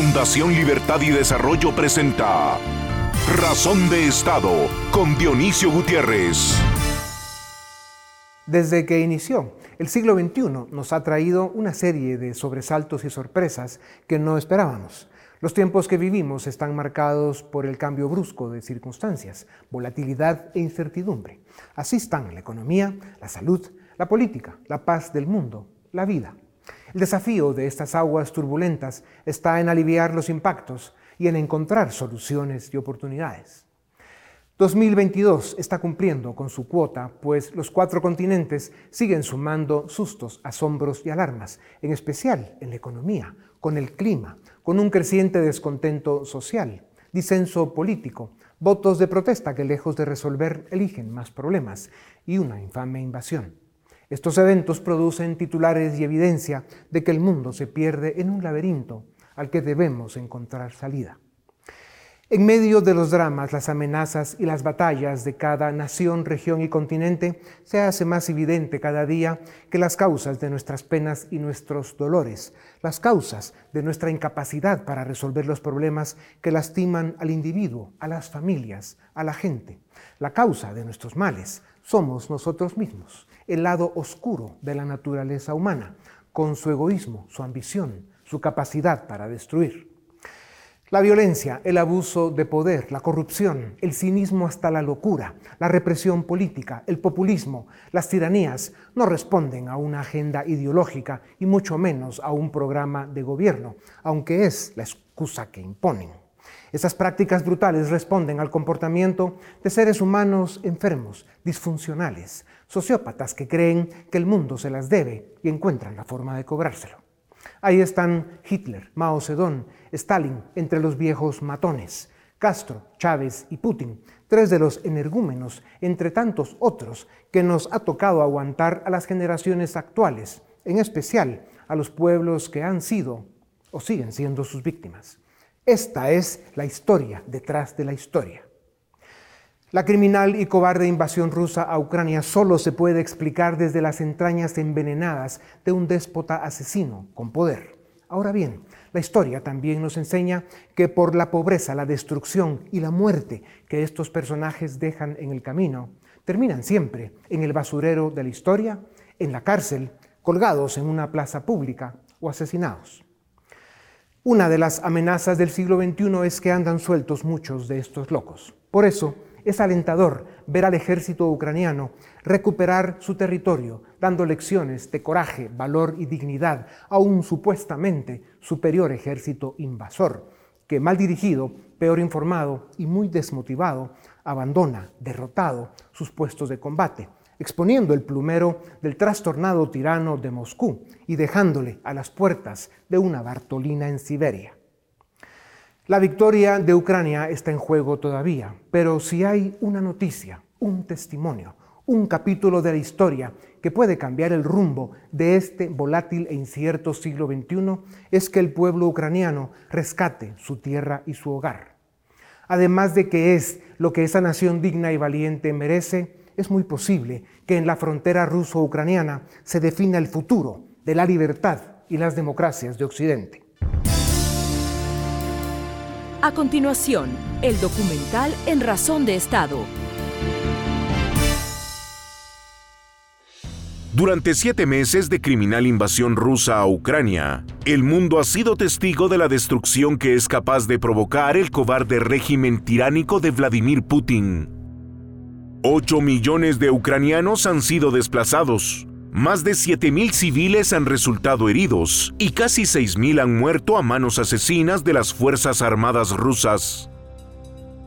Fundación Libertad y Desarrollo presenta Razón de Estado con Dionisio Gutiérrez. Desde que inició, el siglo XXI nos ha traído una serie de sobresaltos y sorpresas que no esperábamos. Los tiempos que vivimos están marcados por el cambio brusco de circunstancias, volatilidad e incertidumbre. Así están la economía, la salud, la política, la paz del mundo, la vida. El desafío de estas aguas turbulentas está en aliviar los impactos y en encontrar soluciones y oportunidades. 2022 está cumpliendo con su cuota, pues los cuatro continentes siguen sumando sustos, asombros y alarmas, en especial en la economía, con el clima, con un creciente descontento social, disenso político, votos de protesta que lejos de resolver eligen más problemas y una infame invasión. Estos eventos producen titulares y evidencia de que el mundo se pierde en un laberinto al que debemos encontrar salida. En medio de los dramas, las amenazas y las batallas de cada nación, región y continente, se hace más evidente cada día que las causas de nuestras penas y nuestros dolores, las causas de nuestra incapacidad para resolver los problemas que lastiman al individuo, a las familias, a la gente, la causa de nuestros males, somos nosotros mismos, el lado oscuro de la naturaleza humana, con su egoísmo, su ambición, su capacidad para destruir. La violencia, el abuso de poder, la corrupción, el cinismo hasta la locura, la represión política, el populismo, las tiranías, no responden a una agenda ideológica y mucho menos a un programa de gobierno, aunque es la excusa que imponen. Estas prácticas brutales responden al comportamiento de seres humanos enfermos, disfuncionales, sociópatas que creen que el mundo se las debe y encuentran la forma de cobrárselo. Ahí están Hitler, Mao Zedong, Stalin, entre los viejos matones, Castro, Chávez y Putin, tres de los energúmenos, entre tantos otros, que nos ha tocado aguantar a las generaciones actuales, en especial a los pueblos que han sido o siguen siendo sus víctimas. Esta es la historia detrás de la historia. La criminal y cobarde invasión rusa a Ucrania solo se puede explicar desde las entrañas envenenadas de un déspota asesino con poder. Ahora bien, la historia también nos enseña que por la pobreza, la destrucción y la muerte que estos personajes dejan en el camino, terminan siempre en el basurero de la historia, en la cárcel, colgados en una plaza pública o asesinados. Una de las amenazas del siglo XXI es que andan sueltos muchos de estos locos. Por eso, es alentador ver al ejército ucraniano recuperar su territorio, dando lecciones de coraje, valor y dignidad a un supuestamente superior ejército invasor, que mal dirigido, peor informado y muy desmotivado, abandona, derrotado, sus puestos de combate, exponiendo el plumero del trastornado tirano de Moscú y dejándole a las puertas de una Bartolina en Siberia. La victoria de Ucrania está en juego todavía, pero si hay una noticia, un testimonio, un capítulo de la historia que puede cambiar el rumbo de este volátil e incierto siglo XXI, es que el pueblo ucraniano rescate su tierra y su hogar. Además de que es lo que esa nación digna y valiente merece, es muy posible que en la frontera ruso-ucraniana se defina el futuro de la libertad y las democracias de Occidente. A continuación, el documental en Razón de Estado. Durante 7 meses de criminal invasión rusa a Ucrania, el mundo ha sido testigo de la destrucción que es capaz de provocar el cobarde régimen tiránico de Vladimir Putin. 8 millones de ucranianos han sido desplazados, más de 7.000 civiles han resultado heridos y casi 6.000 han muerto a manos asesinas de las Fuerzas Armadas rusas.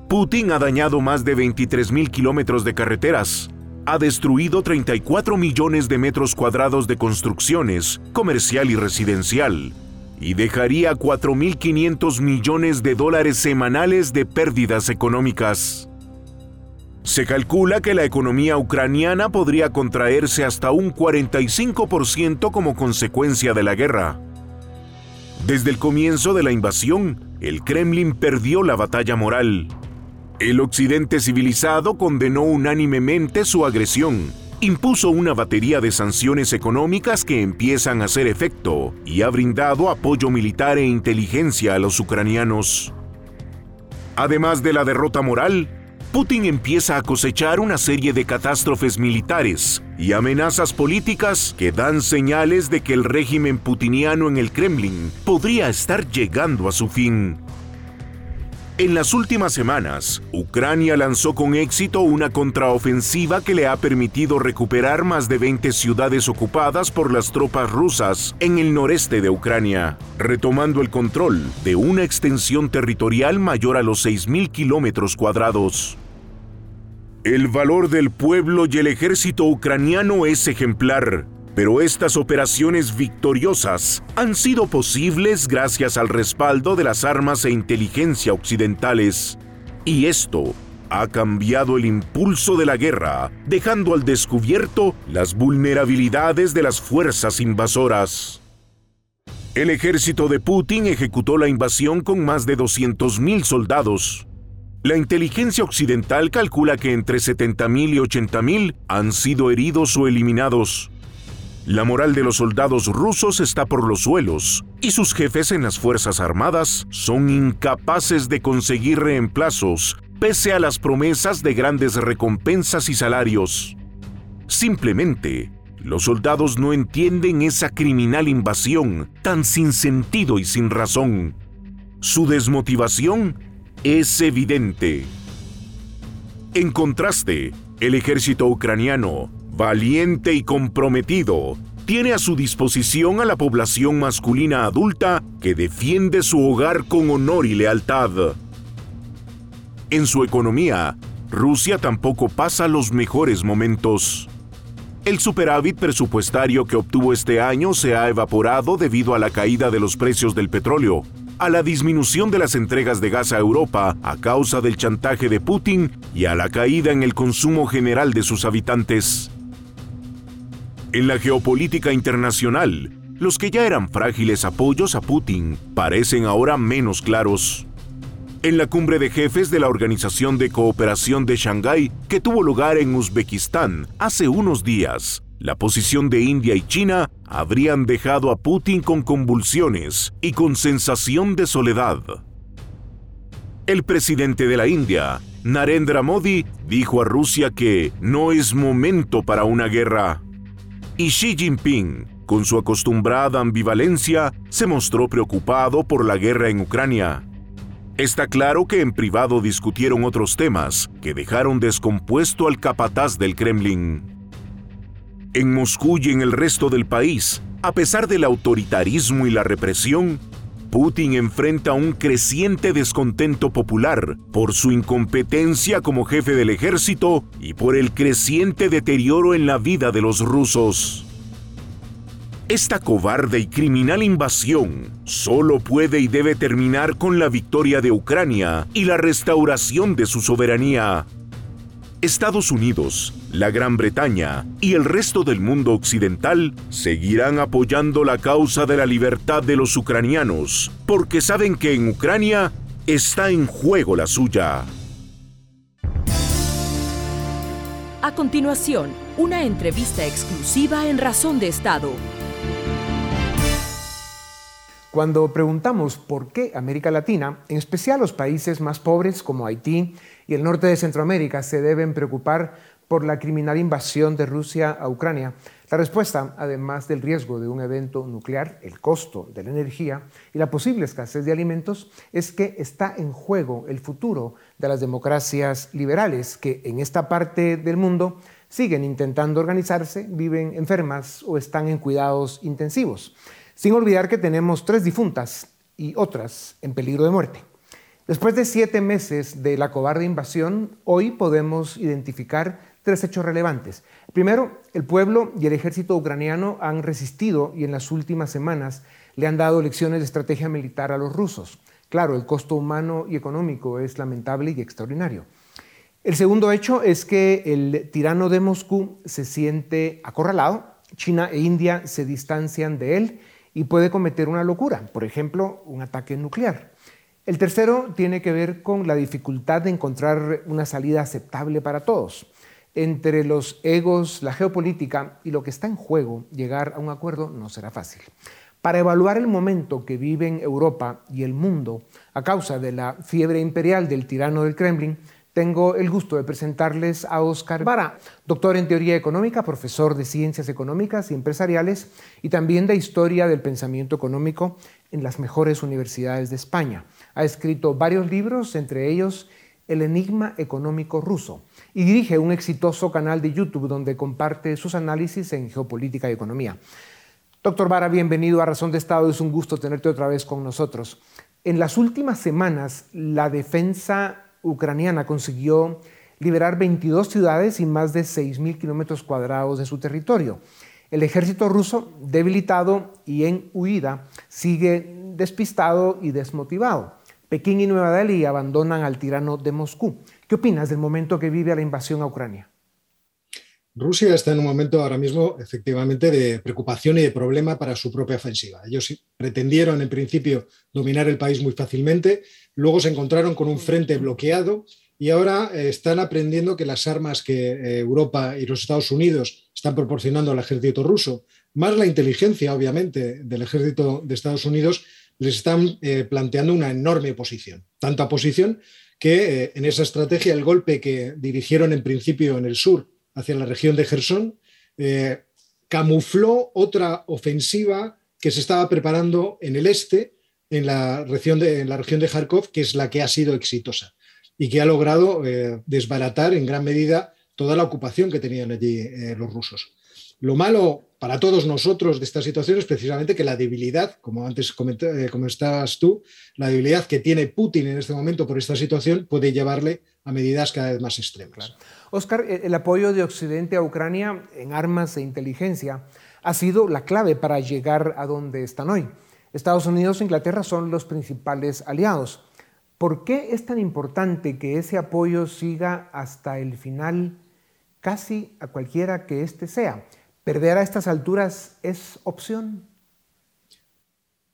Putin ha dañado más de 23.000 kilómetros de carreteras, ha destruido 34 millones de metros cuadrados de construcciones, comercial y residencial, y dejaría 4.500 millones de dólares semanales de pérdidas económicas. Se calcula que la economía ucraniana podría contraerse hasta un 45% como consecuencia de la guerra. Desde el comienzo de la invasión, el Kremlin perdió la batalla moral. El occidente civilizado condenó unánimemente su agresión, impuso una batería de sanciones económicas que empiezan a hacer efecto y ha brindado apoyo militar e inteligencia a los ucranianos. Además de la derrota moral, Putin empieza a cosechar una serie de catástrofes militares y amenazas políticas que dan señales de que el régimen putiniano en el Kremlin podría estar llegando a su fin. En las últimas semanas, Ucrania lanzó con éxito una contraofensiva que le ha permitido recuperar más de 20 ciudades ocupadas por las tropas rusas en el noreste de Ucrania, retomando el control de una extensión territorial mayor a los 6.000 kilómetros cuadrados. El valor del pueblo y el ejército ucraniano es ejemplar. Pero estas operaciones victoriosas han sido posibles gracias al respaldo de las armas e inteligencia occidentales. Y esto ha cambiado el impulso de la guerra, dejando al descubierto las vulnerabilidades de las fuerzas invasoras. El ejército de Putin ejecutó la invasión con más de 200.000 soldados. La inteligencia occidental calcula que entre 70.000 y 80.000 han sido heridos o eliminados. La moral de los soldados rusos está por los suelos, y sus jefes en las Fuerzas Armadas son incapaces de conseguir reemplazos, pese a las promesas de grandes recompensas y salarios. Simplemente, los soldados no entienden esa criminal invasión, tan sin sentido y sin razón. Su desmotivación es evidente. En contraste, el ejército ucraniano, valiente y comprometido, tiene a su disposición a la población masculina adulta que defiende su hogar con honor y lealtad. En su economía, Rusia tampoco pasa los mejores momentos. El superávit presupuestario que obtuvo este año se ha evaporado debido a la caída de los precios del petróleo, a la disminución de las entregas de gas a Europa a causa del chantaje de Putin y a la caída en el consumo general de sus habitantes. En la geopolítica internacional, los que ya eran frágiles apoyos a Putin parecen ahora menos claros. En la cumbre de jefes de la Organización de Cooperación de Shanghái, que tuvo lugar en Uzbekistán hace unos días, la posición de India y China habrían dejado a Putin con convulsiones y con sensación de soledad. El presidente de la India, Narendra Modi, dijo a Rusia que no es momento para una guerra. Y Xi Jinping, con su acostumbrada ambivalencia, se mostró preocupado por la guerra en Ucrania. Está claro que en privado discutieron otros temas que dejaron descompuesto al capataz del Kremlin. En Moscú y en el resto del país, a pesar del autoritarismo y la represión, Putin enfrenta un creciente descontento popular por su incompetencia como jefe del ejército y por el creciente deterioro en la vida de los rusos. Esta cobarde y criminal invasión solo puede y debe terminar con la victoria de Ucrania y la restauración de su soberanía. Estados Unidos, la Gran Bretaña y el resto del mundo occidental seguirán apoyando la causa de la libertad de los ucranianos, porque saben que en Ucrania está en juego la suya. A continuación, una entrevista exclusiva en Razón de Estado. Cuando preguntamos por qué América Latina, en especial los países más pobres como Haití y el norte de Centroamérica, se deben preocupar por la criminal invasión de Rusia a Ucrania, la respuesta, además del riesgo de un evento nuclear, el costo de la energía y la posible escasez de alimentos, es que está en juego el futuro de las democracias liberales que en esta parte del mundo siguen intentando organizarse, viven enfermas o están en cuidados intensivos. Sin olvidar que tenemos 3 difuntas y otras en peligro de muerte. Después de 7 meses de la cobarde invasión, hoy podemos identificar 3 hechos relevantes. Primero, el pueblo y el ejército ucraniano han resistido y en las últimas semanas le han dado lecciones de estrategia militar a los rusos. Claro, el costo humano y económico es lamentable y extraordinario. El segundo hecho es que el tirano de Moscú se siente acorralado. China e India se distancian de él y puede cometer una locura, por ejemplo, un ataque nuclear. El tercero tiene que ver con la dificultad de encontrar una salida aceptable para todos. Entre los egos, la geopolítica y lo que está en juego, llegar a un acuerdo no será fácil. Para evaluar el momento que viven Europa y el mundo a causa de la fiebre imperial del tirano del Kremlin, tengo el gusto de presentarles a Óscar Vara, doctor en Teoría Económica, profesor de Ciencias Económicas y Empresariales y también de Historia del Pensamiento Económico en las mejores universidades de España. Ha escrito varios libros, entre ellos El Enigma Económico Ruso, y dirige un exitoso canal de YouTube donde comparte sus análisis en geopolítica y economía. Doctor Vara, bienvenido a Razón de Estado. Es un gusto tenerte otra vez con nosotros. En las últimas semanas, la defensa ucraniana consiguió liberar 22 ciudades y más de 6.000 kilómetros cuadrados de su territorio. El ejército ruso, debilitado y en huida, sigue despistado y desmotivado. Pekín y Nueva Delhi abandonan al tirano de Moscú. ¿Qué opinas del momento que vive la invasión a Ucrania? Rusia está en un momento ahora mismo, efectivamente, de preocupación y de problema para su propia ofensiva. Ellos pretendieron, en principio, dominar el país muy fácilmente, luego se encontraron con un frente bloqueado y ahora están aprendiendo que las armas que Europa y los Estados Unidos están proporcionando al ejército ruso, más la inteligencia, obviamente, del ejército de Estados Unidos, les están planteando una enorme oposición. Tanta oposición que en esa estrategia el golpe que dirigieron, en principio, en el sur, hacia la región de Jersón, camufló otra ofensiva que se estaba preparando en el este, en la región de Kharkov, que es la que ha sido exitosa y que ha logrado desbaratar en gran medida toda la ocupación que tenían allí los rusos. Lo malo para todos nosotros de esta situación es precisamente que la debilidad, como antes comentabas tú, la debilidad que tiene Putin en este momento por esta situación puede llevarle a medidas cada vez más extremas. Claro. Óscar, el apoyo de Occidente a Ucrania en armas e inteligencia ha sido la clave para llegar a donde están hoy. Estados Unidos e Inglaterra son los principales aliados. ¿Por qué es tan importante que ese apoyo siga hasta el final, casi a cualquiera que este sea? ¿Perder a estas alturas es opción?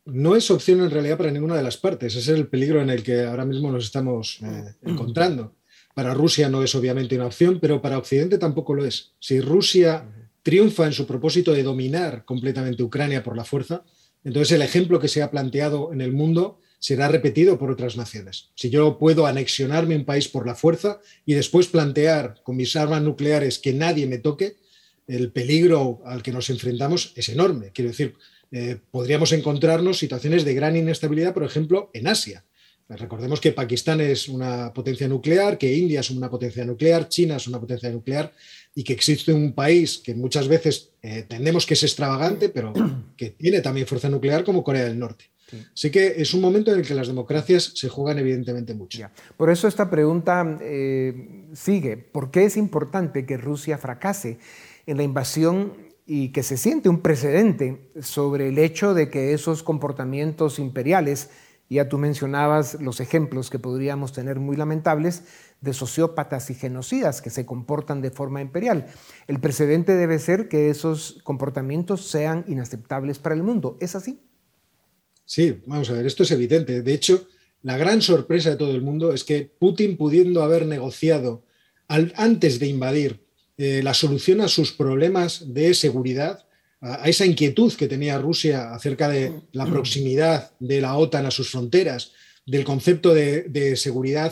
No es opción en realidad para ninguna de las partes. Ese es el peligro en el que ahora mismo nos estamos encontrando. Para Rusia no es obviamente una opción, pero para Occidente tampoco lo es. Si Rusia triunfa en su propósito de dominar completamente Ucrania por la fuerza, entonces el ejemplo que se ha planteado en el mundo será repetido por otras naciones. Si yo puedo anexionarme un país por la fuerza y después plantear con mis armas nucleares que nadie me toque, el peligro al que nos enfrentamos es enorme. Quiero decir, podríamos encontrarnos situaciones de gran inestabilidad, por ejemplo, en Asia. Recordemos que Pakistán es una potencia nuclear, que India es una potencia nuclear, China es una potencia nuclear y que existe un país que muchas veces entendemos que es extravagante, pero que tiene también fuerza nuclear como Corea del Norte. Sí. Así que es un momento en el que las democracias se juegan evidentemente mucho. Ya. Por eso esta pregunta sigue. ¿Por qué es importante que Rusia fracase en la invasión y que se siente un precedente sobre el hecho de que esos comportamientos imperiales, ya tú mencionabas los ejemplos que podríamos tener muy lamentables, de sociópatas y genocidas que se comportan de forma imperial? El precedente debe ser que esos comportamientos sean inaceptables para el mundo. ¿Es así? Sí, vamos a ver, esto es evidente. De hecho, la gran sorpresa de todo el mundo es que Putin, pudiendo haber negociado antes de invadir la solución a sus problemas de seguridad, a esa inquietud que tenía Rusia acerca de la proximidad de la OTAN a sus fronteras, del concepto de seguridad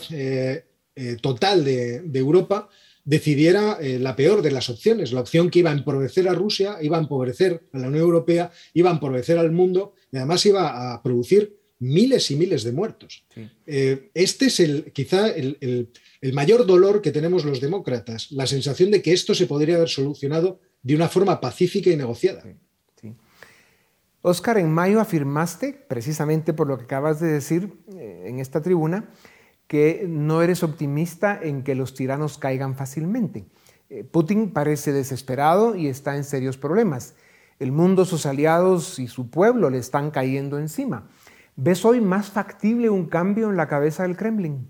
total de Europa, decidiera la peor de las opciones, la opción que iba a empobrecer a Rusia, iba a empobrecer a la Unión Europea, iba a empobrecer al mundo y además iba a producir miles y miles de muertos. Sí. Este es quizá el mayor dolor que tenemos los demócratas, la sensación de que esto se podría haber solucionado de una forma pacífica y negociada. Sí, sí. Óscar, en mayo afirmaste, precisamente por lo que acabas de decir en esta tribuna, que no eres optimista en que los tiranos caigan fácilmente. Putin parece desesperado y está en serios problemas. El mundo, sus aliados y su pueblo le están cayendo encima. ¿Ves hoy más factible un cambio en la cabeza del Kremlin?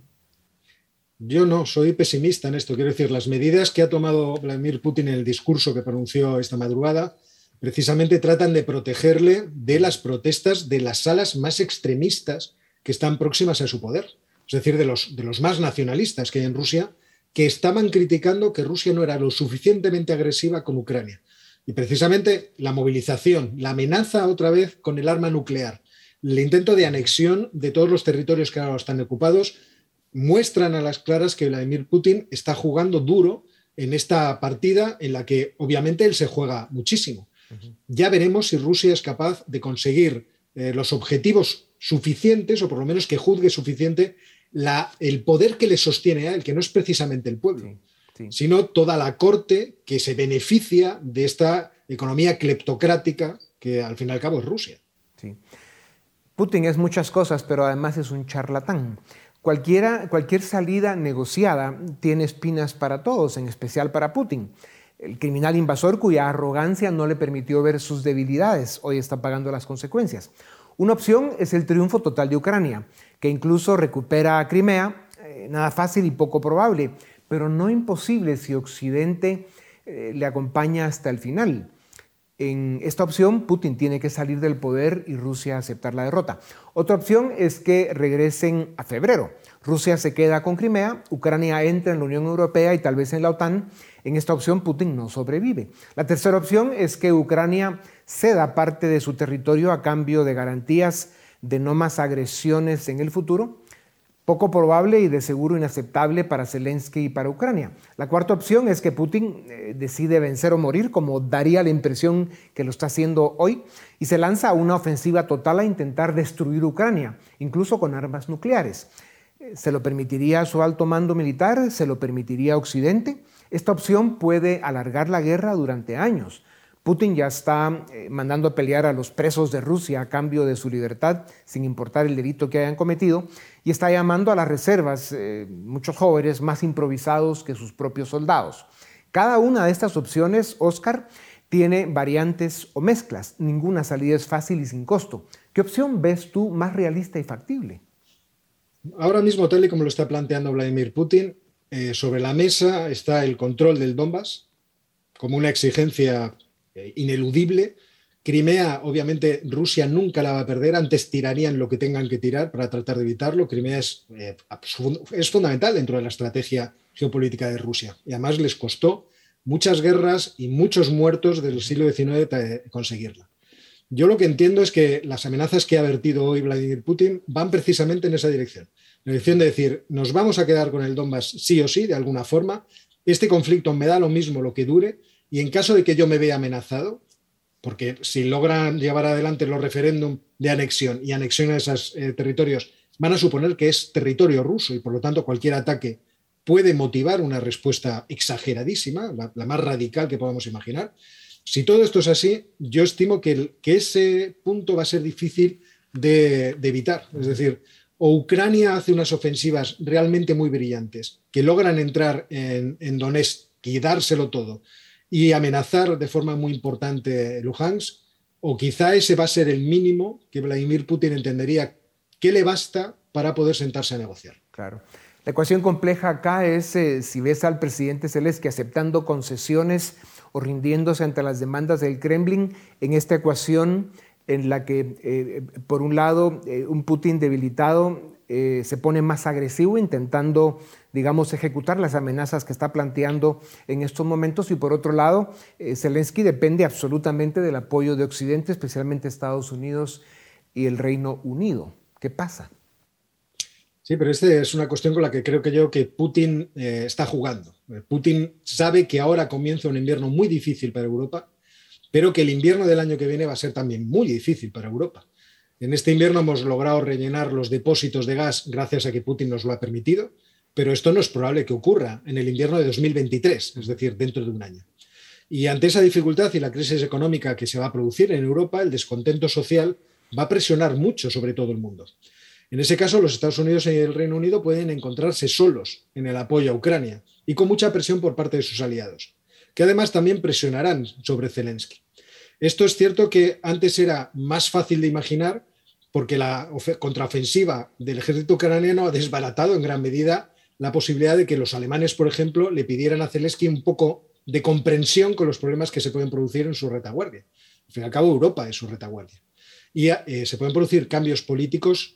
Yo no, soy pesimista en esto. Quiero decir, las medidas que ha tomado Vladimir Putin en el discurso que pronunció esta madrugada precisamente tratan de protegerle de las protestas de las alas más extremistas que están próximas a su poder. Es decir, de los más nacionalistas que hay en Rusia, que estaban criticando que Rusia no era lo suficientemente agresiva con Ucrania. Y precisamente la movilización, la amenaza otra vez con el arma nuclear, el intento de anexión de todos los territorios que ahora están ocupados, muestran a las claras que Vladimir Putin está jugando duro en esta partida en la que obviamente él se juega muchísimo. Ya veremos si Rusia es capaz de conseguir los objetivos suficientes, o por lo menos que juzgue suficiente el poder que le sostiene a él, que no es precisamente el pueblo, sino toda la corte que se beneficia de esta economía cleptocrática que al fin y al cabo es Rusia. Sí. Putin es muchas cosas, pero además es un charlatán. Cualquier salida negociada tiene espinas para todos, en especial para Putin. El criminal invasor cuya arrogancia no le permitió ver sus debilidades, hoy está pagando las consecuencias. Una opción es el triunfo total de Ucrania, que incluso recupera a Crimea, nada fácil y poco probable, pero no imposible si Occidente le acompaña hasta el final. En esta opción, Putin tiene que salir del poder y Rusia aceptar la derrota. Otra opción es que regresen a febrero. Rusia se queda con Crimea, Ucrania entra en la Unión Europea y tal vez en la OTAN. En esta opción, Putin no sobrevive. La tercera opción es que Ucrania ceda parte de su territorio a cambio de garantías de no más agresiones en el futuro. Poco probable y de seguro inaceptable para Zelensky y para Ucrania. La cuarta opción es que Putin decide vencer o morir, como daría la impresión que lo está haciendo hoy, y se lanza a una ofensiva total a intentar destruir Ucrania, incluso con armas nucleares. ¿Se lo permitiría a su alto mando militar? ¿Se lo permitiría Occidente? Esta opción puede alargar la guerra durante años. Putin ya está mandando a pelear a los presos de Rusia a cambio de su libertad, sin importar el delito que hayan cometido, y está llamando a las reservas, muchos jóvenes más improvisados que sus propios soldados. Cada una de estas opciones, Óscar, tiene variantes o mezclas. Ninguna salida es fácil y sin costo. ¿Qué opción ves tú más realista y factible? Ahora mismo, tal y como lo está planteando Vladimir Putin, sobre la mesa está el control del Donbass como una exigencia ineludible. Crimea, obviamente, Rusia nunca la va a perder. Antes tirarían lo que tengan que tirar para tratar de evitarlo. Crimea es fundamental dentro de la estrategia geopolítica de Rusia. Y además les costó muchas guerras y muchos muertos del siglo XIX conseguirla. Yo lo que entiendo es que las amenazas que ha vertido hoy Vladimir Putin van precisamente en esa dirección. La dirección de decir, nos vamos a quedar con el Donbass sí o sí, de alguna forma. Este conflicto me da lo mismo lo que dure. Y en caso de que yo me vea amenazado, porque si logran llevar adelante los referéndum de anexión y anexión a esos territorios, van a suponer que es territorio ruso y por lo tanto cualquier ataque puede motivar una respuesta exageradísima, la más radical que podamos imaginar. Si todo esto es así, yo estimo que ese punto va a ser difícil de evitar. Es decir, o Ucrania hace unas ofensivas realmente muy brillantes, que logran entrar en Donetsk y dárselo todo, y amenazar de forma muy importante Luhansk, o quizá ese va a ser el mínimo que Vladimir Putin entendería que le basta para poder sentarse a negociar. Claro. La ecuación compleja acá es si ves al presidente Zelensky aceptando concesiones o rindiéndose ante las demandas del Kremlin en esta ecuación en la que, por un lado, un Putin debilitado se pone más agresivo intentando, digamos, ejecutar las amenazas que está planteando en estos momentos y, por otro lado, Zelensky depende absolutamente del apoyo de Occidente, especialmente Estados Unidos y el Reino Unido. ¿Qué pasa? Sí, pero esta es una cuestión con la que creo que Putin está jugando. Putin sabe que ahora comienza un invierno muy difícil para Europa, pero que el invierno del año que viene va a ser también muy difícil para Europa. En este invierno hemos logrado rellenar los depósitos de gas gracias a que Putin nos lo ha permitido, pero esto no es probable que ocurra en el invierno de 2023, es decir, dentro de un año. Y ante esa dificultad y la crisis económica que se va a producir en Europa, el descontento social va a presionar mucho sobre todo el mundo. En ese caso, los Estados Unidos y el Reino Unido pueden encontrarse solos en el apoyo a Ucrania y con mucha presión por parte de sus aliados, que además también presionarán sobre Zelensky. Esto es cierto que antes era más fácil de imaginar porque la contraofensiva del ejército ucraniano ha desbaratado en gran medida la posibilidad de que los alemanes, por ejemplo, le pidieran a Zelensky un poco de comprensión con los problemas que se pueden producir en su retaguardia. Al fin y al cabo, Europa es su retaguardia. Y se pueden producir cambios políticos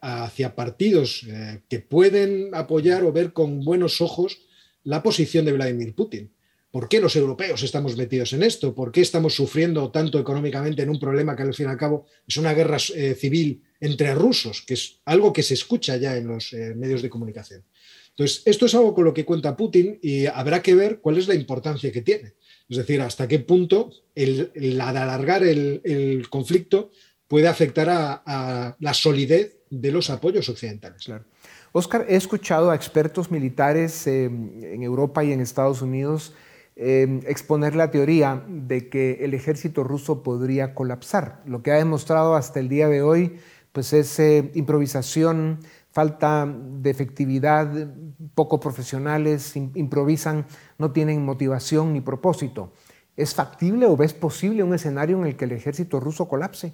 hacia partidos que pueden apoyar o ver con buenos ojos la posición de Vladimir Putin. ¿Por qué los europeos estamos metidos en esto? ¿Por qué estamos sufriendo tanto económicamente en un problema que al fin y al cabo es una guerra civil entre rusos, que es algo que se escucha ya en los medios de comunicación? Entonces, esto es algo con lo que cuenta Putin y habrá que ver cuál es la importancia que tiene. Es decir, hasta qué punto el alargar el conflicto puede afectar a la solidez de los apoyos occidentales. Claro. Óscar, he escuchado a expertos militares en Europa y en Estados Unidos exponer la teoría de que el ejército ruso podría colapsar. Lo que ha demostrado hasta el día de hoy pues es improvisación, falta de efectividad, poco profesionales, improvisan, no tienen motivación ni propósito. ¿Es factible o ves posible un escenario en el que el ejército ruso colapse?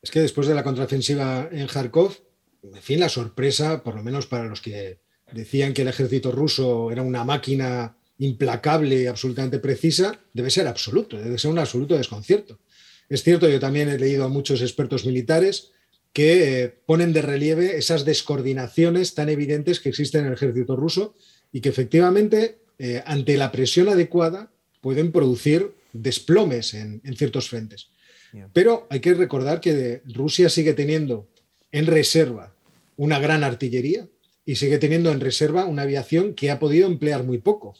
Es que después de la contraofensiva en Kharkov, en fin, la sorpresa, por lo menos para los que decían que el ejército ruso era una máquina implacable, absolutamente precisa, debe ser absoluto, debe ser un absoluto desconcierto. Es cierto, yo también he leído a muchos expertos militares que ponen de relieve esas descoordinaciones tan evidentes que existen en el ejército ruso y que efectivamente, ante la presión adecuada, pueden producir desplomes en ciertos frentes. Pero hay que recordar que Rusia sigue teniendo en reserva una gran artillería y sigue teniendo en reserva una aviación que ha podido emplear muy poco,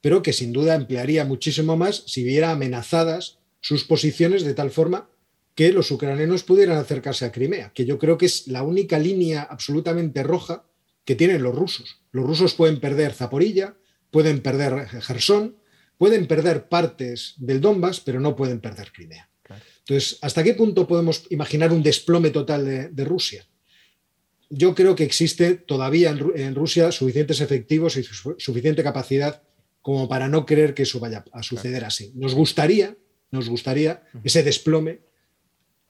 pero que sin duda emplearía muchísimo más si viera amenazadas sus posiciones de tal forma que los ucranianos pudieran acercarse a Crimea, que yo creo que es la única línea absolutamente roja que tienen los rusos. Los rusos pueden perder Zaporilla, pueden perder Jersón, pueden perder partes del Donbass, pero no pueden perder Crimea. Claro. Entonces, ¿hasta qué punto podemos imaginar un desplome total de Rusia? Yo creo que existe todavía en Rusia suficientes efectivos y suficiente capacidad como para no creer que eso vaya a suceder así. Nos gustaría ese desplome,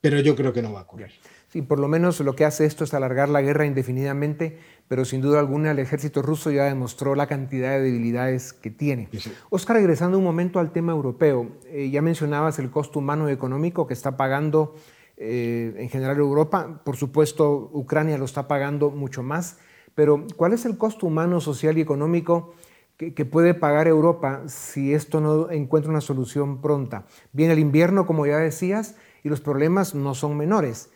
pero yo creo que no va a ocurrir. Sí, por lo menos lo que hace esto es alargar la guerra indefinidamente, pero sin duda alguna el ejército ruso ya demostró la cantidad de debilidades que tiene. Sí. Óscar, regresando un momento al tema europeo, ya mencionabas el costo humano y económico que está pagando en general Europa, por supuesto Ucrania lo está pagando mucho más, pero ¿cuál es el costo humano, social y económico que puede pagar Europa si esto no encuentra una solución pronta? Viene el invierno, como ya decías, y los problemas no son menores.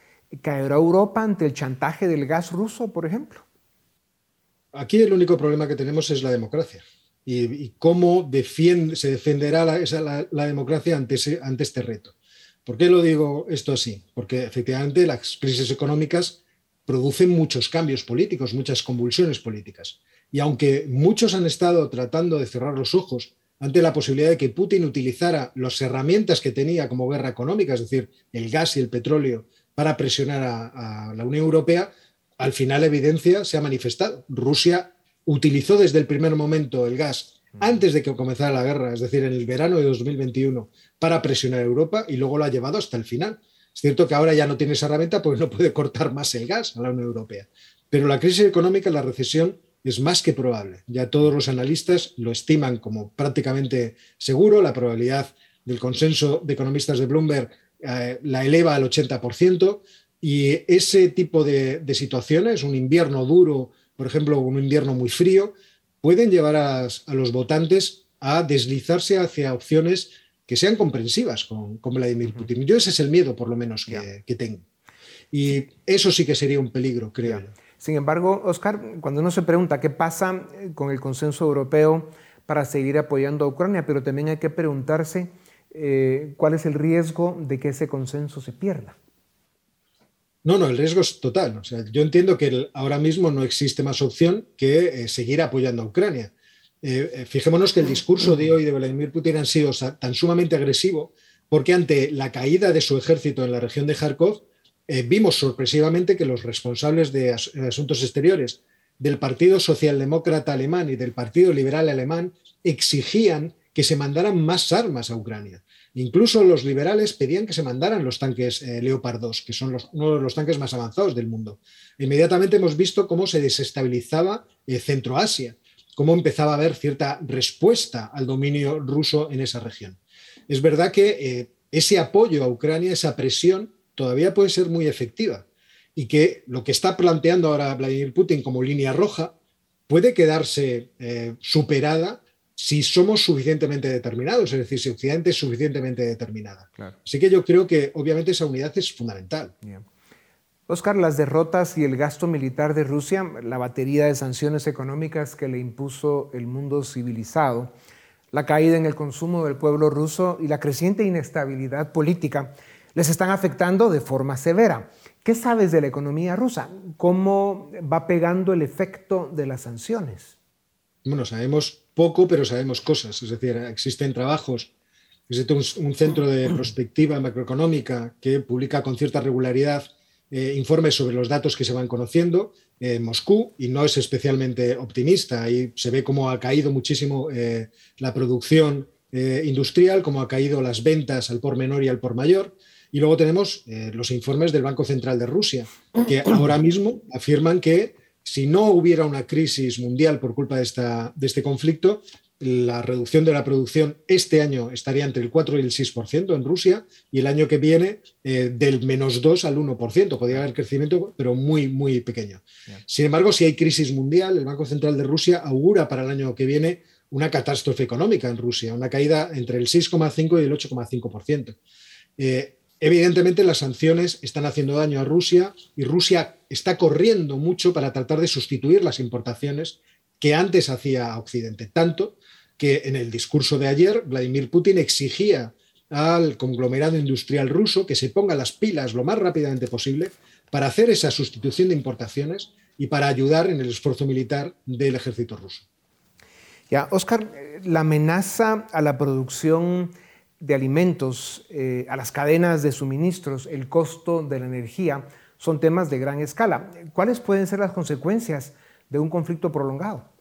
¿Caerá Europa ante el chantaje del gas ruso, por ejemplo? Aquí el único problema que tenemos es la democracia. Y cómo se defenderá la democracia ante este reto. ¿Por qué lo digo esto así? Porque efectivamente las crisis económicas producen muchos cambios políticos, muchas convulsiones políticas. Y aunque muchos han estado tratando de cerrar los ojos ante la posibilidad de que Putin utilizara las herramientas que tenía como guerra económica, es decir, el gas y el petróleo, para presionar a la Unión Europea, al final la evidencia se ha manifestado. Rusia utilizó desde el primer momento el gas antes de que comenzara la guerra, es decir, en el verano de 2021, para presionar a Europa y luego lo ha llevado hasta el final. Es cierto que ahora ya no tiene esa herramienta porque no puede cortar más el gas a la Unión Europea. Pero la crisis económica, la recesión, es más que probable. Ya todos los analistas lo estiman como prácticamente seguro. La probabilidad del consenso de economistas de Bloomberg la eleva al 80%. Y ese tipo de situaciones, un invierno duro, por ejemplo, un invierno muy frío, pueden llevar a los votantes a deslizarse hacia opciones que sean comprensivas con Vladimir Putin. Yo ese es el miedo, por lo menos, que tengo. Y eso sí que sería un peligro, creo yo. Sin embargo, Óscar, cuando uno se pregunta qué pasa con el consenso europeo para seguir apoyando a Ucrania, pero también hay que preguntarse cuál es el riesgo de que ese consenso se pierda. No, el riesgo es total. O sea, yo entiendo que ahora mismo no existe más opción que seguir apoyando a Ucrania. Fijémonos que el discurso de hoy de Vladimir Putin ha sido tan sumamente agresivo porque ante la caída de su ejército en la región de Kharkov, vimos sorpresivamente que los responsables de asuntos exteriores del Partido Socialdemócrata Alemán y del Partido Liberal Alemán exigían que se mandaran más armas a Ucrania. Incluso los liberales pedían que se mandaran los tanques Leopard 2, que son uno de los tanques más avanzados del mundo. Inmediatamente hemos visto cómo se desestabilizaba Centroasia, cómo empezaba a haber cierta respuesta al dominio ruso en esa región. Es verdad que ese apoyo a Ucrania, esa presión, todavía puede ser muy efectiva y que lo que está planteando ahora Vladimir Putin como línea roja puede quedarse superada si somos suficientemente determinados, es decir, si Occidente es suficientemente determinada. Claro. Así que yo creo que obviamente esa unidad es fundamental. Yeah. Óscar, las derrotas y el gasto militar de Rusia, la batería de sanciones económicas que le impuso el mundo civilizado, la caída en el consumo del pueblo ruso y la creciente inestabilidad política les están afectando de forma severa. ¿Qué sabes de la economía rusa? ¿Cómo va pegando el efecto de las sanciones? Bueno, sabemos poco, pero sabemos cosas. Es decir, existen trabajos. Existe un centro de prospectiva macroeconómica que publica con cierta regularidad informes sobre los datos que se van conociendo en Moscú, y no es especialmente optimista. Ahí se ve cómo ha caído muchísimo la producción industrial, cómo ha caído las ventas al por menor y al por mayor. Y luego tenemos los informes del Banco Central de Rusia, que ahora mismo afirman que si no hubiera una crisis mundial por culpa de este conflicto, la reducción de la producción este año estaría entre el 4 y el 6% en Rusia, y el año que viene del menos 2 al 1%. Podría haber crecimiento, pero muy, muy pequeño. Bien. Sin embargo, si hay crisis mundial, el Banco Central de Rusia augura para el año que viene una catástrofe económica en Rusia, una caída entre el 6,5 y el 8,5%. Evidentemente, las sanciones están haciendo daño a Rusia, y Rusia está corriendo mucho para tratar de sustituir las importaciones que antes hacía a Occidente, tanto que en el discurso de ayer Vladimir Putin exigía al conglomerado industrial ruso que se ponga las pilas lo más rápidamente posible para hacer esa sustitución de importaciones y para ayudar en el esfuerzo militar del ejército ruso. Ya, Óscar, la amenaza a la producción de alimentos, a las cadenas de suministros, el costo de la energía, son temas de gran escala. ¿Cuáles pueden ser las consecuencias de un conflicto prolongado?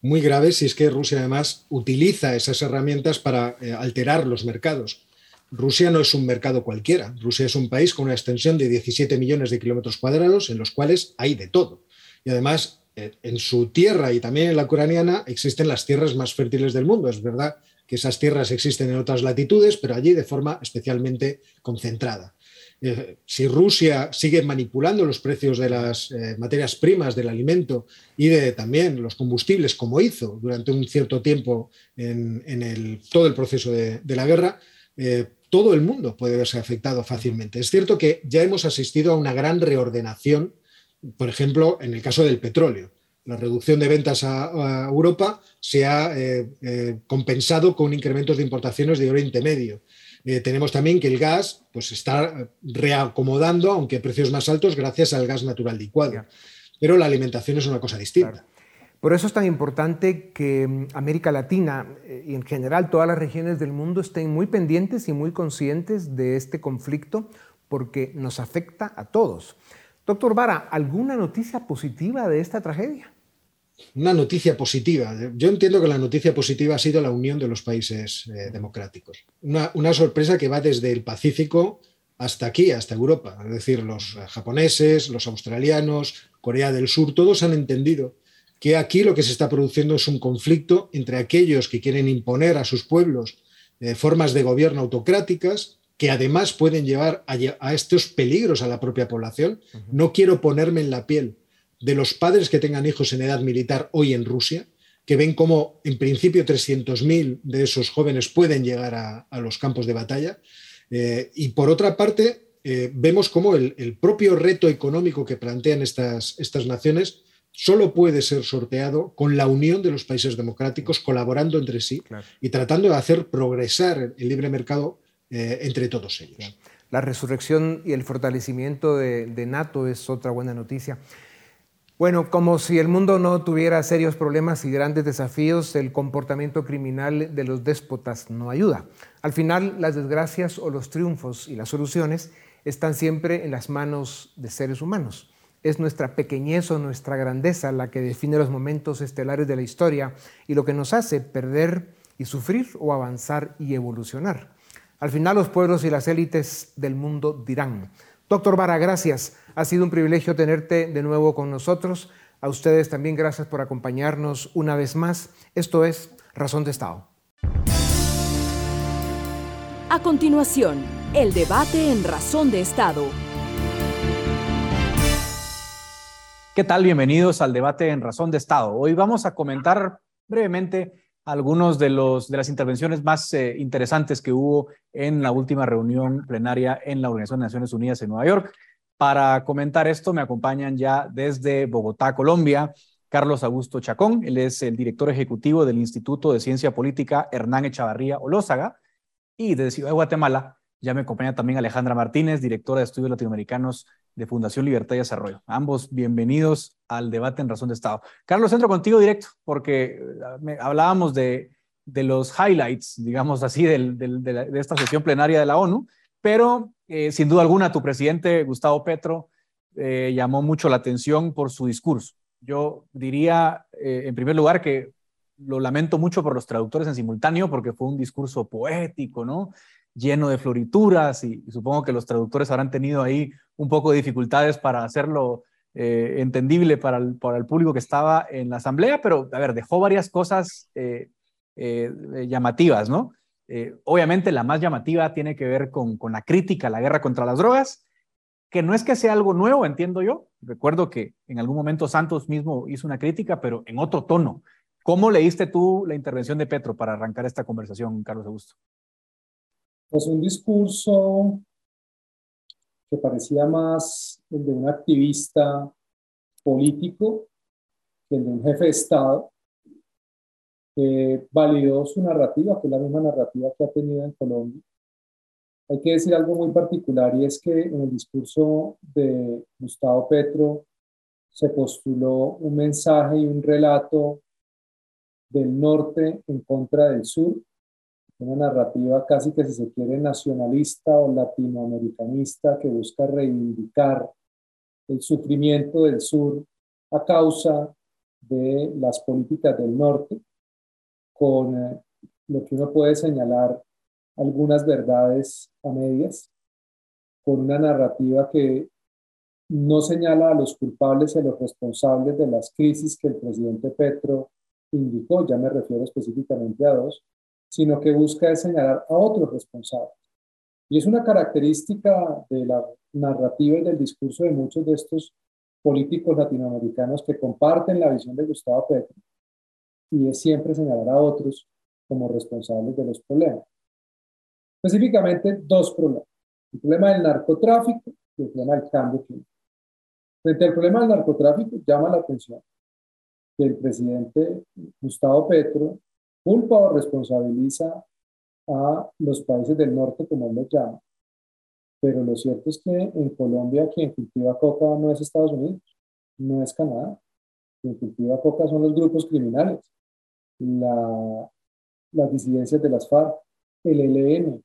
Muy grave, si es que Rusia además utiliza esas herramientas para alterar los mercados. Rusia no es un mercado cualquiera. Rusia es un país con una extensión de 17 millones de kilómetros cuadrados en los cuales hay de todo. Y además, en su tierra y también en la ucraniana existen las tierras más fértiles del mundo. Es verdad que esas tierras existen en otras latitudes, pero allí de forma especialmente concentrada. Si Rusia sigue manipulando los precios de las materias primas, del alimento y de también los combustibles, como hizo durante un cierto tiempo todo el proceso de la guerra, todo el mundo puede verse afectado fácilmente. Es cierto que ya hemos asistido a una gran reordenación, por ejemplo, en el caso del petróleo. La reducción de ventas a Europa se ha compensado con incrementos de importaciones de Oriente Medio. Tenemos también que el gas pues, está reacomodando, aunque a precios más altos, gracias al gas natural licuado. Claro. Pero la alimentación es una cosa distinta. Claro. Por eso es tan importante que América Latina y en general todas las regiones del mundo estén muy pendientes y muy conscientes de este conflicto, porque nos afecta a todos. Doctor Vara, ¿alguna noticia positiva de esta tragedia? Una noticia positiva. Yo entiendo que la noticia positiva ha sido la unión de los países democráticos. Una sorpresa que va desde el Pacífico hasta aquí, hasta Europa. Es decir, los japoneses, los australianos, Corea del Sur, todos han entendido que aquí lo que se está produciendo es un conflicto entre aquellos que quieren imponer a sus pueblos formas de gobierno autocráticas, que además pueden llevar a estos peligros a la propia población. Uh-huh. No quiero ponerme en la piel de los padres que tengan hijos en edad militar hoy en Rusia, que ven cómo en principio 300.000 de esos jóvenes pueden llegar a los campos de batalla. Y por otra parte, vemos cómo el propio reto económico que plantean estas naciones solo puede ser sorteado con la unión de los países democráticos, colaborando entre sí, claro, y tratando de hacer progresar el libre mercado entre todos ellos. Claro. La resurrección y el fortalecimiento de NATO es otra buena noticia. Bueno, como si el mundo no tuviera serios problemas y grandes desafíos, el comportamiento criminal de los déspotas no ayuda. Al final, las desgracias o los triunfos y las soluciones están siempre en las manos de seres humanos. Es nuestra pequeñez o nuestra grandeza la que define los momentos estelares de la historia y lo que nos hace perder y sufrir o avanzar y evolucionar. Al final, los pueblos y las élites del mundo dirán. Doctor Vara, gracias. Ha sido un privilegio tenerte de nuevo con nosotros. A ustedes también gracias por acompañarnos una vez más. Esto es Razón de Estado. A continuación, el debate en Razón de Estado. ¿Qué tal? Bienvenidos al debate en Razón de Estado. Hoy vamos a comentar brevemente algunos de las intervenciones más interesantes que hubo en la última reunión plenaria en la Organización de Naciones Unidas en Nueva York. Para comentar esto me acompañan ya desde Bogotá, Colombia, Carlos Augusto Chacón. Él es el director ejecutivo del Instituto de Ciencia Política Hernán Echavarría Olózaga. Y desde Ciudad de Guatemala ya me acompaña también Alejandra Martínez, directora de Estudios Latinoamericanos de Fundación Libertad y Desarrollo. Ambos bienvenidos al debate en Razón de Estado. Carlos, entro contigo directo, porque hablábamos de los highlights, digamos así, de esta sesión plenaria de la ONU, pero sin duda alguna tu presidente Gustavo Petro llamó mucho la atención por su discurso. Yo diría, en primer lugar, que lo lamento mucho por los traductores en simultáneo, porque fue un discurso poético, ¿no?, lleno de florituras, y supongo que los traductores habrán tenido ahí un poco de dificultades para hacerlo entendible para el público que estaba en la asamblea, pero a ver, dejó varias cosas llamativas, ¿no? Obviamente la más llamativa tiene que ver con la crítica a la guerra contra las drogas, que no es que sea algo nuevo, entiendo yo. Recuerdo que en algún momento Santos mismo hizo una crítica, pero en otro tono. ¿Cómo leíste tú la intervención de Petro para arrancar esta conversación, Carlos Augusto? Pues un discurso que parecía más el de un activista político que el de un jefe de Estado, que validó su narrativa, que es la misma narrativa que ha tenido en Colombia. Hay que decir algo muy particular, y es que en el discurso de Gustavo Petro se postuló un mensaje y un relato del norte en contra del sur, una narrativa casi que, si se quiere, nacionalista o latinoamericanista, que busca reivindicar el sufrimiento del sur a causa de las políticas del norte, con lo que uno puede señalar algunas verdades a medias, con una narrativa que no señala a los culpables y a los responsables de las crisis que el presidente Petro indicó, ya me refiero específicamente a dos, sino que busca señalar a otros responsables. Y es una característica de la narrativa y del discurso de muchos de estos políticos latinoamericanos que comparten la visión de Gustavo Petro, y es siempre señalar a otros como responsables de los problemas. Específicamente dos problemas: el problema del narcotráfico y el problema del cambio climático. Frente al problema del narcotráfico, llama la atención que el presidente Gustavo Petro culpa o responsabiliza a los países del norte, como él los llama. Pero lo cierto es que en Colombia quien cultiva coca no es Estados Unidos, no es Canadá. Quien cultiva coca son los grupos criminales, las disidencias de las FARC, el ELN,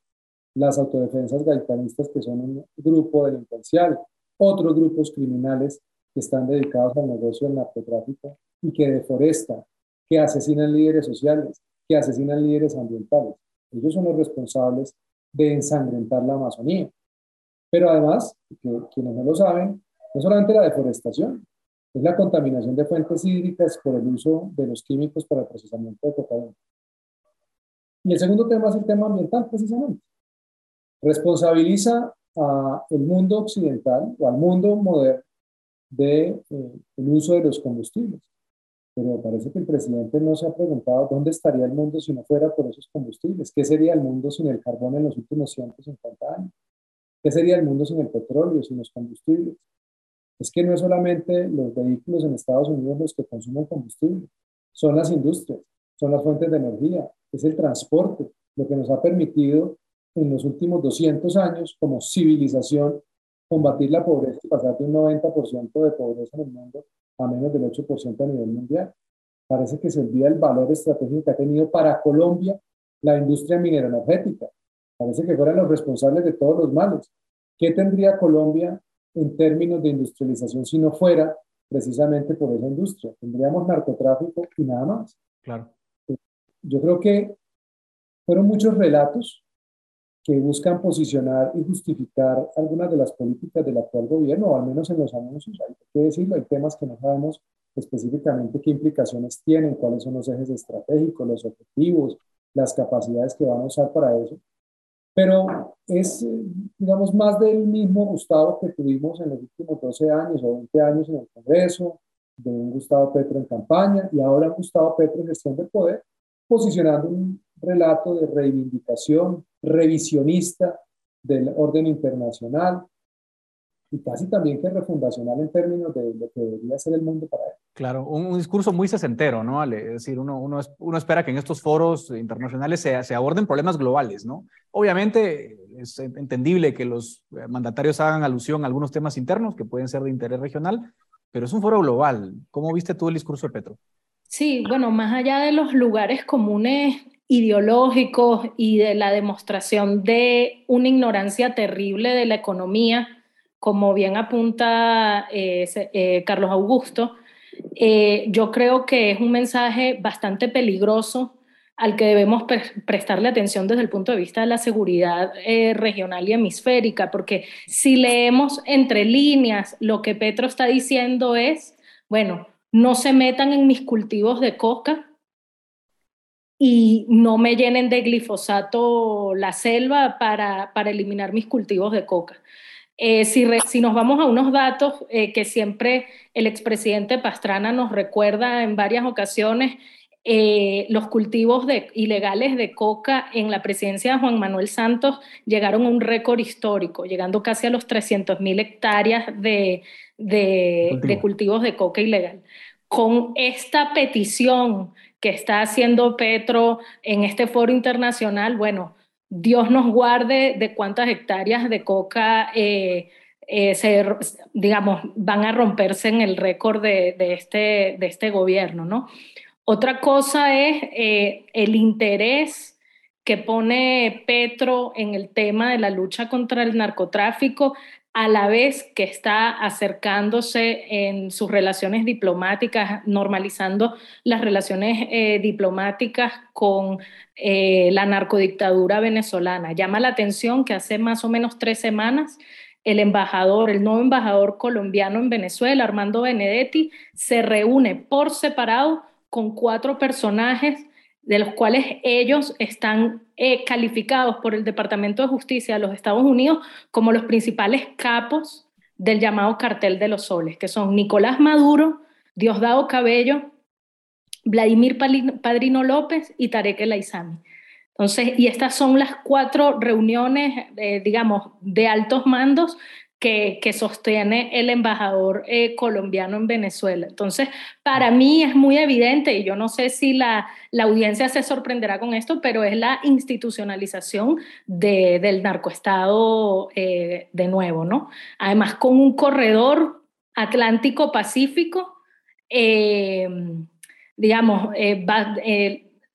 las autodefensas gaitanistas, que son un grupo delincuencial, otros grupos criminales que están dedicados al negocio del narcotráfico y que deforestan, que asesinan líderes sociales, que asesinan líderes ambientales. Ellos son los responsables de ensangrentar la Amazonía. Pero además, quienes no lo saben, no solamente la deforestación, es la contaminación de fuentes hídricas por el uso de los químicos para el procesamiento de cocaína. Y el segundo tema es el tema ambiental, precisamente. Responsabiliza al mundo occidental o al mundo moderno del uso de los combustibles. Pero parece que el presidente no se ha preguntado dónde estaría el mundo si no fuera por esos combustibles. ¿Qué sería el mundo sin el carbón en los últimos 150 años? ¿Qué sería el mundo sin el petróleo, sin los combustibles? Es que no es solamente los vehículos en Estados Unidos los que consumen combustible, son las industrias, son las fuentes de energía, es el transporte, lo que nos ha permitido en los últimos 200 años como civilización combatir la pobreza y pasar de un 90% de pobreza en el mundo a menos del 8% a nivel mundial. Parece que se olvida el valor estratégico que ha tenido para Colombia la industria mineroenergética. Parece que fueran los responsables de todos los males. ¿Qué tendría Colombia en términos de industrialización si no fuera precisamente por esa industria? Tendríamos narcotráfico y nada más. Claro. Yo creo que fueron muchos relatos que buscan posicionar y justificar algunas de las políticas del actual gobierno, o al menos en los anuncios. Hay que decirlo, hay temas que no sabemos específicamente qué implicaciones tienen, cuáles son los ejes estratégicos, los objetivos, las capacidades que van a usar para eso. Pero es, digamos, más del mismo Gustavo que tuvimos en los últimos 12 años o 20 años en el Congreso, de un Gustavo Petro en campaña y ahora un Gustavo Petro en gestión del poder, posicionando un relato de reivindicación revisionista del orden internacional y casi también que refundacional en términos de lo que debería ser el mundo para él. Claro, un discurso muy sesentero, ¿no, Ale? Es decir, uno espera que en estos foros internacionales se aborden problemas globales, ¿no? Obviamente es entendible que los mandatarios hagan alusión a algunos temas internos que pueden ser de interés regional, pero es un foro global. ¿Cómo viste tú el discurso de Petro? Sí, bueno, más allá de los lugares comunes ideológicos y de la demostración de una ignorancia terrible de la economía, como bien apunta Carlos Augusto, yo creo que es un mensaje bastante peligroso al que debemos prestarle atención desde el punto de vista de la seguridad regional y hemisférica, porque si leemos entre líneas lo que Petro está diciendo es, bueno, no se metan en mis cultivos de coca y no me llenen de glifosato la selva para eliminar mis cultivos de coca. Si nos vamos a unos datos que siempre el expresidente Pastrana nos recuerda en varias ocasiones, los cultivos ilegales de coca en la presidencia de Juan Manuel Santos llegaron a un récord histórico, llegando casi a los 300.000 hectáreas de cultivos de coca ilegal. Con esta petición que está haciendo Petro en este foro internacional, bueno, Dios nos guarde de cuántas hectáreas de coca van a romperse en el récord de este gobierno, ¿no? Otra cosa es el interés que pone Petro en el tema de la lucha contra el narcotráfico, a la vez que está acercándose en sus relaciones diplomáticas, normalizando las relaciones diplomáticas con la narcodictadura venezolana. Llama la atención que hace más o menos 3 semanas el nuevo embajador colombiano en Venezuela, Armando Benedetti, se reúne por separado con 4 personajes de los cuales ellos están calificados por el Departamento de Justicia de los Estados Unidos como los principales capos del llamado Cartel de los Soles, que son Nicolás Maduro, Diosdado Cabello, Vladimir Padrino López y Tarek El Aissami. Entonces, y estas son las 4 reuniones, de altos mandos que sostiene el embajador colombiano en Venezuela. Entonces, para mí es muy evidente, y yo no sé si la audiencia se sorprenderá con esto, pero es la institucionalización del narcoestado de nuevo, ¿no? Además, con un corredor atlántico-pacífico,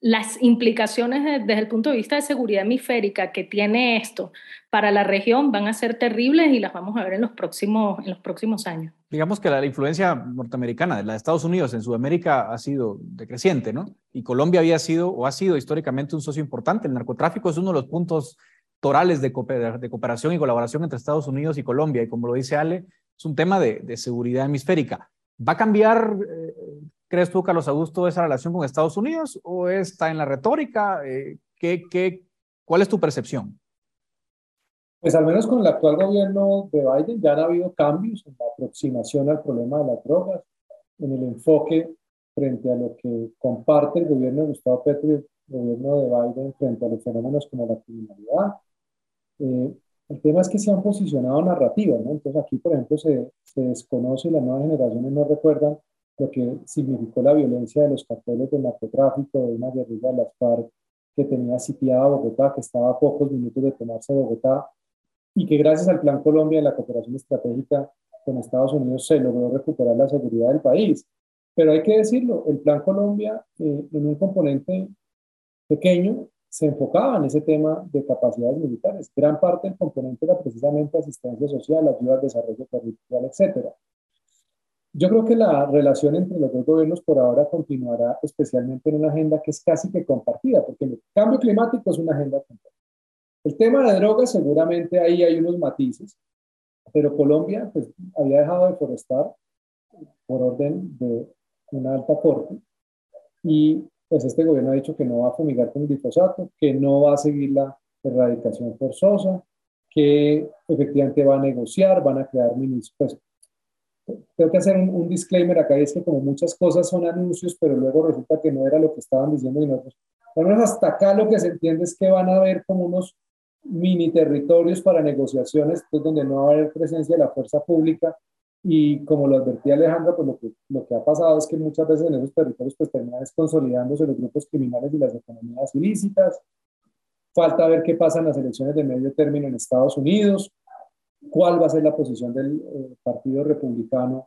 las implicaciones desde el punto de vista de seguridad hemisférica que tiene esto para la región van a ser terribles y las vamos a ver en los próximos años. Digamos que la influencia norteamericana, la de Estados Unidos en Sudamérica, ha sido decreciente, ¿no? Y Colombia ha sido históricamente un socio importante. El narcotráfico es uno de los puntos torales de cooperación y colaboración entre Estados Unidos y Colombia. Y como lo dice Ale, es un tema de seguridad hemisférica. ¿Va a cambiar... ¿Crees tú, Carlos Augusto, esa relación con Estados Unidos o está en la retórica? ¿Cuál es tu percepción? Pues al menos con el actual gobierno de Biden ya han habido cambios en la aproximación al problema de las drogas, en el enfoque frente a lo que comparte el gobierno de Gustavo Petro y el gobierno de Biden frente a los fenómenos como la criminalidad. El tema es que se han posicionado narrativas, ¿no? Entonces aquí, por ejemplo, se desconoce, las nuevas generaciones no recuerdan lo que significó la violencia de los carteles de narcotráfico, de una guerrilla de las FARC que tenía sitiada Bogotá, que estaba a pocos minutos de tomarse Bogotá, y que gracias al Plan Colombia y la cooperación estratégica con Estados Unidos se logró recuperar la seguridad del país. Pero hay que decirlo, el Plan Colombia, en un componente pequeño, se enfocaba en ese tema de capacidades militares. Gran parte del componente era precisamente asistencia social, ayuda al desarrollo territorial, etcétera. Yo creo que la relación entre los dos gobiernos por ahora continuará, especialmente en una agenda que es casi que compartida, porque el cambio climático es una agenda compartida. El tema de drogas, seguramente ahí hay unos matices, pero Colombia pues, había dejado de forestar por orden de una alta corte, y pues este gobierno ha dicho que no va a fumigar con glifosato, que no va a seguir la erradicación forzosa, que efectivamente va a negociar, van a crear ministros. Tengo que hacer un disclaimer acá, es que como muchas cosas son anuncios, pero luego resulta que no era lo que estaban diciendo y nosotros. Al menos hasta acá lo que se entiende es que van a haber como unos mini territorios para negociaciones, pues, donde no va a haber presencia de la fuerza pública, y como lo advertía Alejandra, pues lo que ha pasado es que muchas veces en esos territorios pues terminan consolidándose los grupos criminales y las economías ilícitas. Falta ver qué pasa en las elecciones de medio término en Estados Unidos, cuál va a ser la posición del Partido Republicano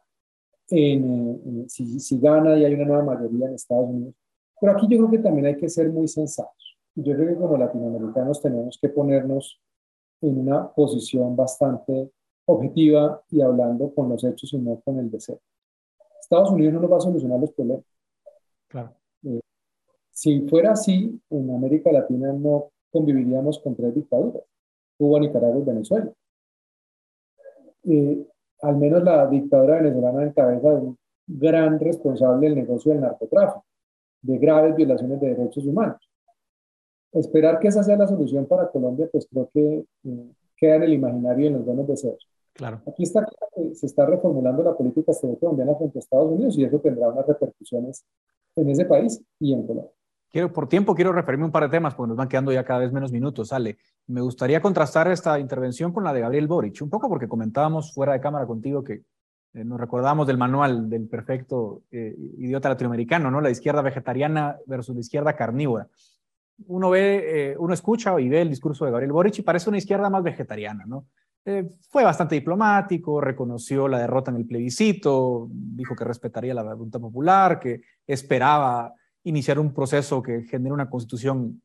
si gana y hay una nueva mayoría en Estados Unidos. Pero aquí yo creo que también hay que ser muy sensatos. Yo creo que como latinoamericanos tenemos que ponernos en una posición bastante objetiva y hablando con los hechos y no con el deseo. Estados Unidos no nos va a solucionar los problemas. Claro. Si fuera así, en América Latina no conviviríamos con 3 dictaduras: Cuba, Nicaragua y Venezuela. Al menos la dictadura venezolana encabeza de un gran responsable del negocio del narcotráfico, de graves violaciones de derechos humanos. Esperar que esa sea la solución para Colombia, pues creo que queda en el imaginario y en los buenos deseos. Claro. Aquí está, se está reformulando la política exterior colombiana frente a Estados Unidos, y eso tendrá unas repercusiones en ese país y en Colombia. Por tiempo quiero referirme a un par de temas, porque nos van quedando ya cada vez menos minutos. Ale, me gustaría contrastar esta intervención con la de Gabriel Boric, un poco porque comentábamos fuera de cámara contigo que nos recordábamos del manual del perfecto idiota latinoamericano, ¿no? La izquierda vegetariana versus la izquierda carnívora. Uno escucha y ve el discurso de Gabriel Boric y parece una izquierda más vegetariana, ¿no? Fue bastante diplomático, reconoció la derrota en el plebiscito, dijo que respetaría la voluntad popular, que esperaba iniciar un proceso que genere una constitución,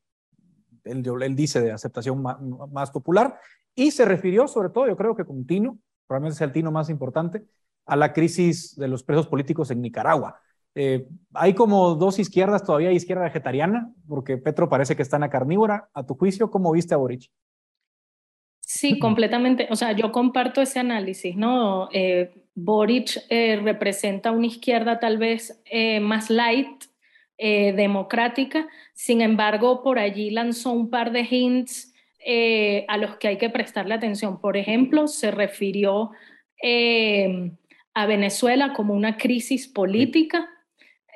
él dice, de aceptación más popular, y se refirió sobre todo, yo creo que con Tino, probablemente sea el Tino más importante, a la crisis de los presos políticos en Nicaragua. Hay como dos izquierdas todavía, izquierda vegetariana, porque Petro parece que está en la carnívora. A tu juicio, ¿cómo viste a Boric? Sí, completamente. O sea, yo comparto ese análisis, ¿no? Boric representa una izquierda tal vez más light, democrática. Sin embargo, por allí lanzó un par de hints a los que hay que prestarle atención. Por ejemplo, se refirió a Venezuela como una crisis política,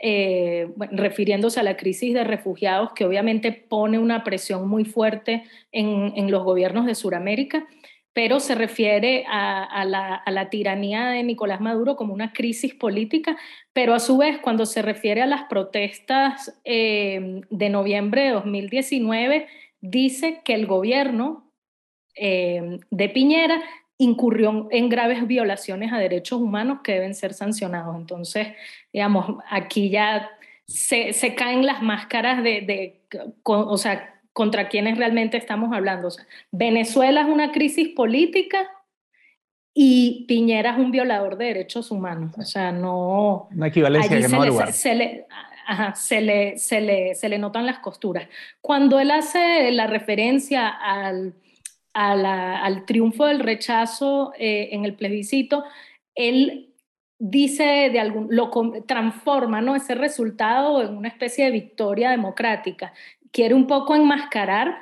refiriéndose a la crisis de refugiados, que obviamente pone una presión muy fuerte en los gobiernos de Sudamérica, pero se refiere a la tiranía de Nicolás Maduro como una crisis política, pero a su vez cuando se refiere a las protestas de noviembre de 2019, dice que el gobierno de Piñera incurrió en graves violaciones a derechos humanos que deben ser sancionados. Entonces, digamos, aquí ya se caen las máscaras de contra quienes realmente estamos hablando. O sea, Venezuela es una crisis política y Piñera es un violador de derechos humanos. O sea, no... Una equivalencia que no da lugar. Se le notan las costuras. Cuando él hace la referencia al triunfo del rechazo en el plebiscito, él dice lo transforma, ¿no?, ese resultado en una especie de victoria democrática. Quiere un poco enmascarar,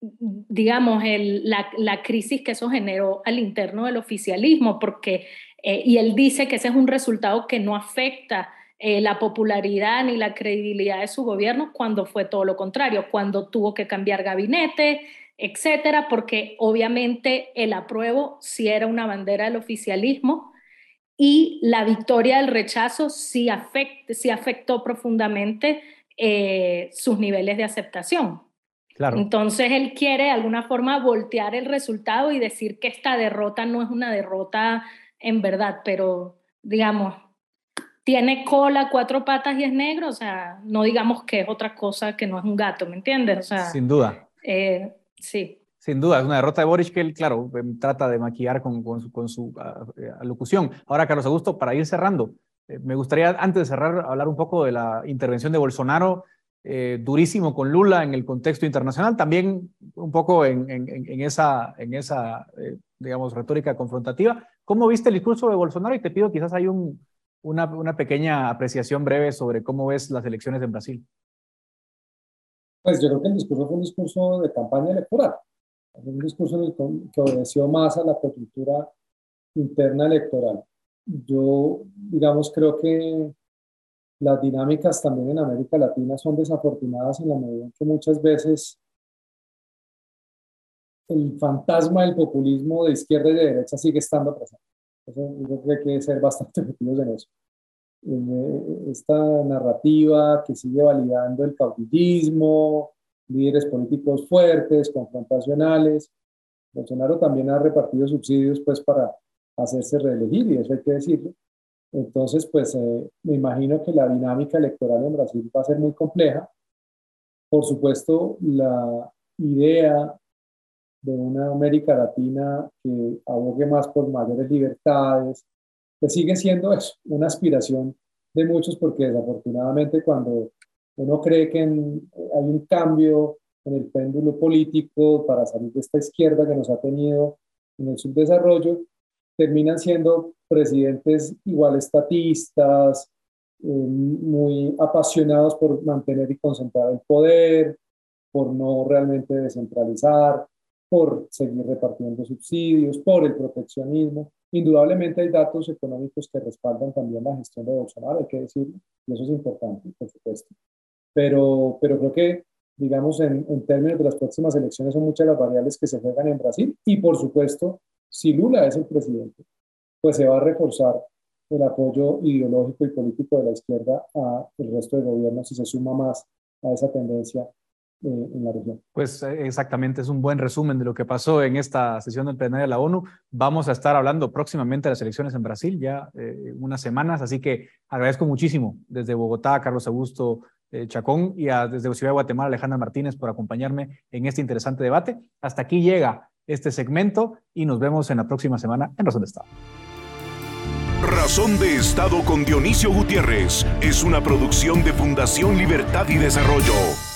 digamos, la crisis que eso generó al interno del oficialismo, porque, y él dice que ese es un resultado que no afecta la popularidad ni la credibilidad de su gobierno, cuando fue todo lo contrario, cuando tuvo que cambiar gabinete, etcétera, porque obviamente el apruebo sí era una bandera del oficialismo, y la victoria del rechazo sí afectó profundamente sus niveles de aceptación. Claro. Entonces él quiere de alguna forma voltear el resultado y decir que esta derrota no es una derrota en verdad, pero digamos, tiene cola, 4 patas y es negro. O sea, no digamos que es otra cosa que no es un gato, ¿me entiendes? O sea, sin duda. Sí. Sin duda, es una derrota de Boric que él, claro, trata de maquillar con su alocución. Ahora, Carlos Augusto, para ir cerrando, me gustaría, antes de cerrar, hablar un poco de la intervención de Bolsonaro, durísimo con Lula en el contexto internacional, también un poco en esa digamos, retórica confrontativa. ¿Cómo viste el discurso de Bolsonaro? Y te pido quizás hay una pequeña apreciación breve sobre cómo ves las elecciones en Brasil. Pues yo creo que el discurso fue un discurso de campaña electoral, un discurso que obedeció más a la coyuntura interna electoral. Yo, digamos, creo que las dinámicas también en América Latina son desafortunadas en la medida en que muchas veces el fantasma del populismo de izquierda y de derecha sigue estando presente. Entonces, yo creo que hay que ser bastante objetivos en eso. Esta narrativa que sigue validando el caudillismo, líderes políticos fuertes, confrontacionales. Bolsonaro también ha repartido subsidios pues, para hacerse reelegir, y eso hay que decirlo. Entonces, pues me imagino que la dinámica electoral en Brasil va a ser muy compleja. Por supuesto, la idea de una América Latina que abogue más por mayores libertades, pues sigue siendo eso, una aspiración de muchos, porque desafortunadamente cuando uno cree que hay un cambio en el péndulo político para salir de esta izquierda que nos ha tenido en el subdesarrollo, terminan siendo presidentes igualestatistas, muy apasionados por mantener y concentrar el poder, por no realmente descentralizar, por seguir repartiendo subsidios, por el proteccionismo. Indudablemente hay datos económicos que respaldan también la gestión de Bolsonaro, hay que decirlo, y eso es importante, por supuesto. Pero creo que, digamos, en términos de las próximas elecciones son muchas las variables que se juegan en Brasil, y por supuesto, si Lula es el presidente, pues se va a reforzar el apoyo ideológico y político de la izquierda al resto de gobiernos y se suma más a esa tendencia en la región. Pues exactamente, es un buen resumen de lo que pasó en esta sesión del plenario de la ONU. Vamos a estar hablando próximamente de las elecciones en Brasil, ya unas semanas, así que agradezco muchísimo desde Bogotá a Carlos Augusto Chacón y desde Ciudad de Guatemala Alejandra Martínez por acompañarme en este interesante debate. Hasta aquí llega este segmento y nos vemos en la próxima semana en Razón de Estado. Razón de Estado con Dionisio Gutiérrez es una producción de Fundación Libertad y Desarrollo.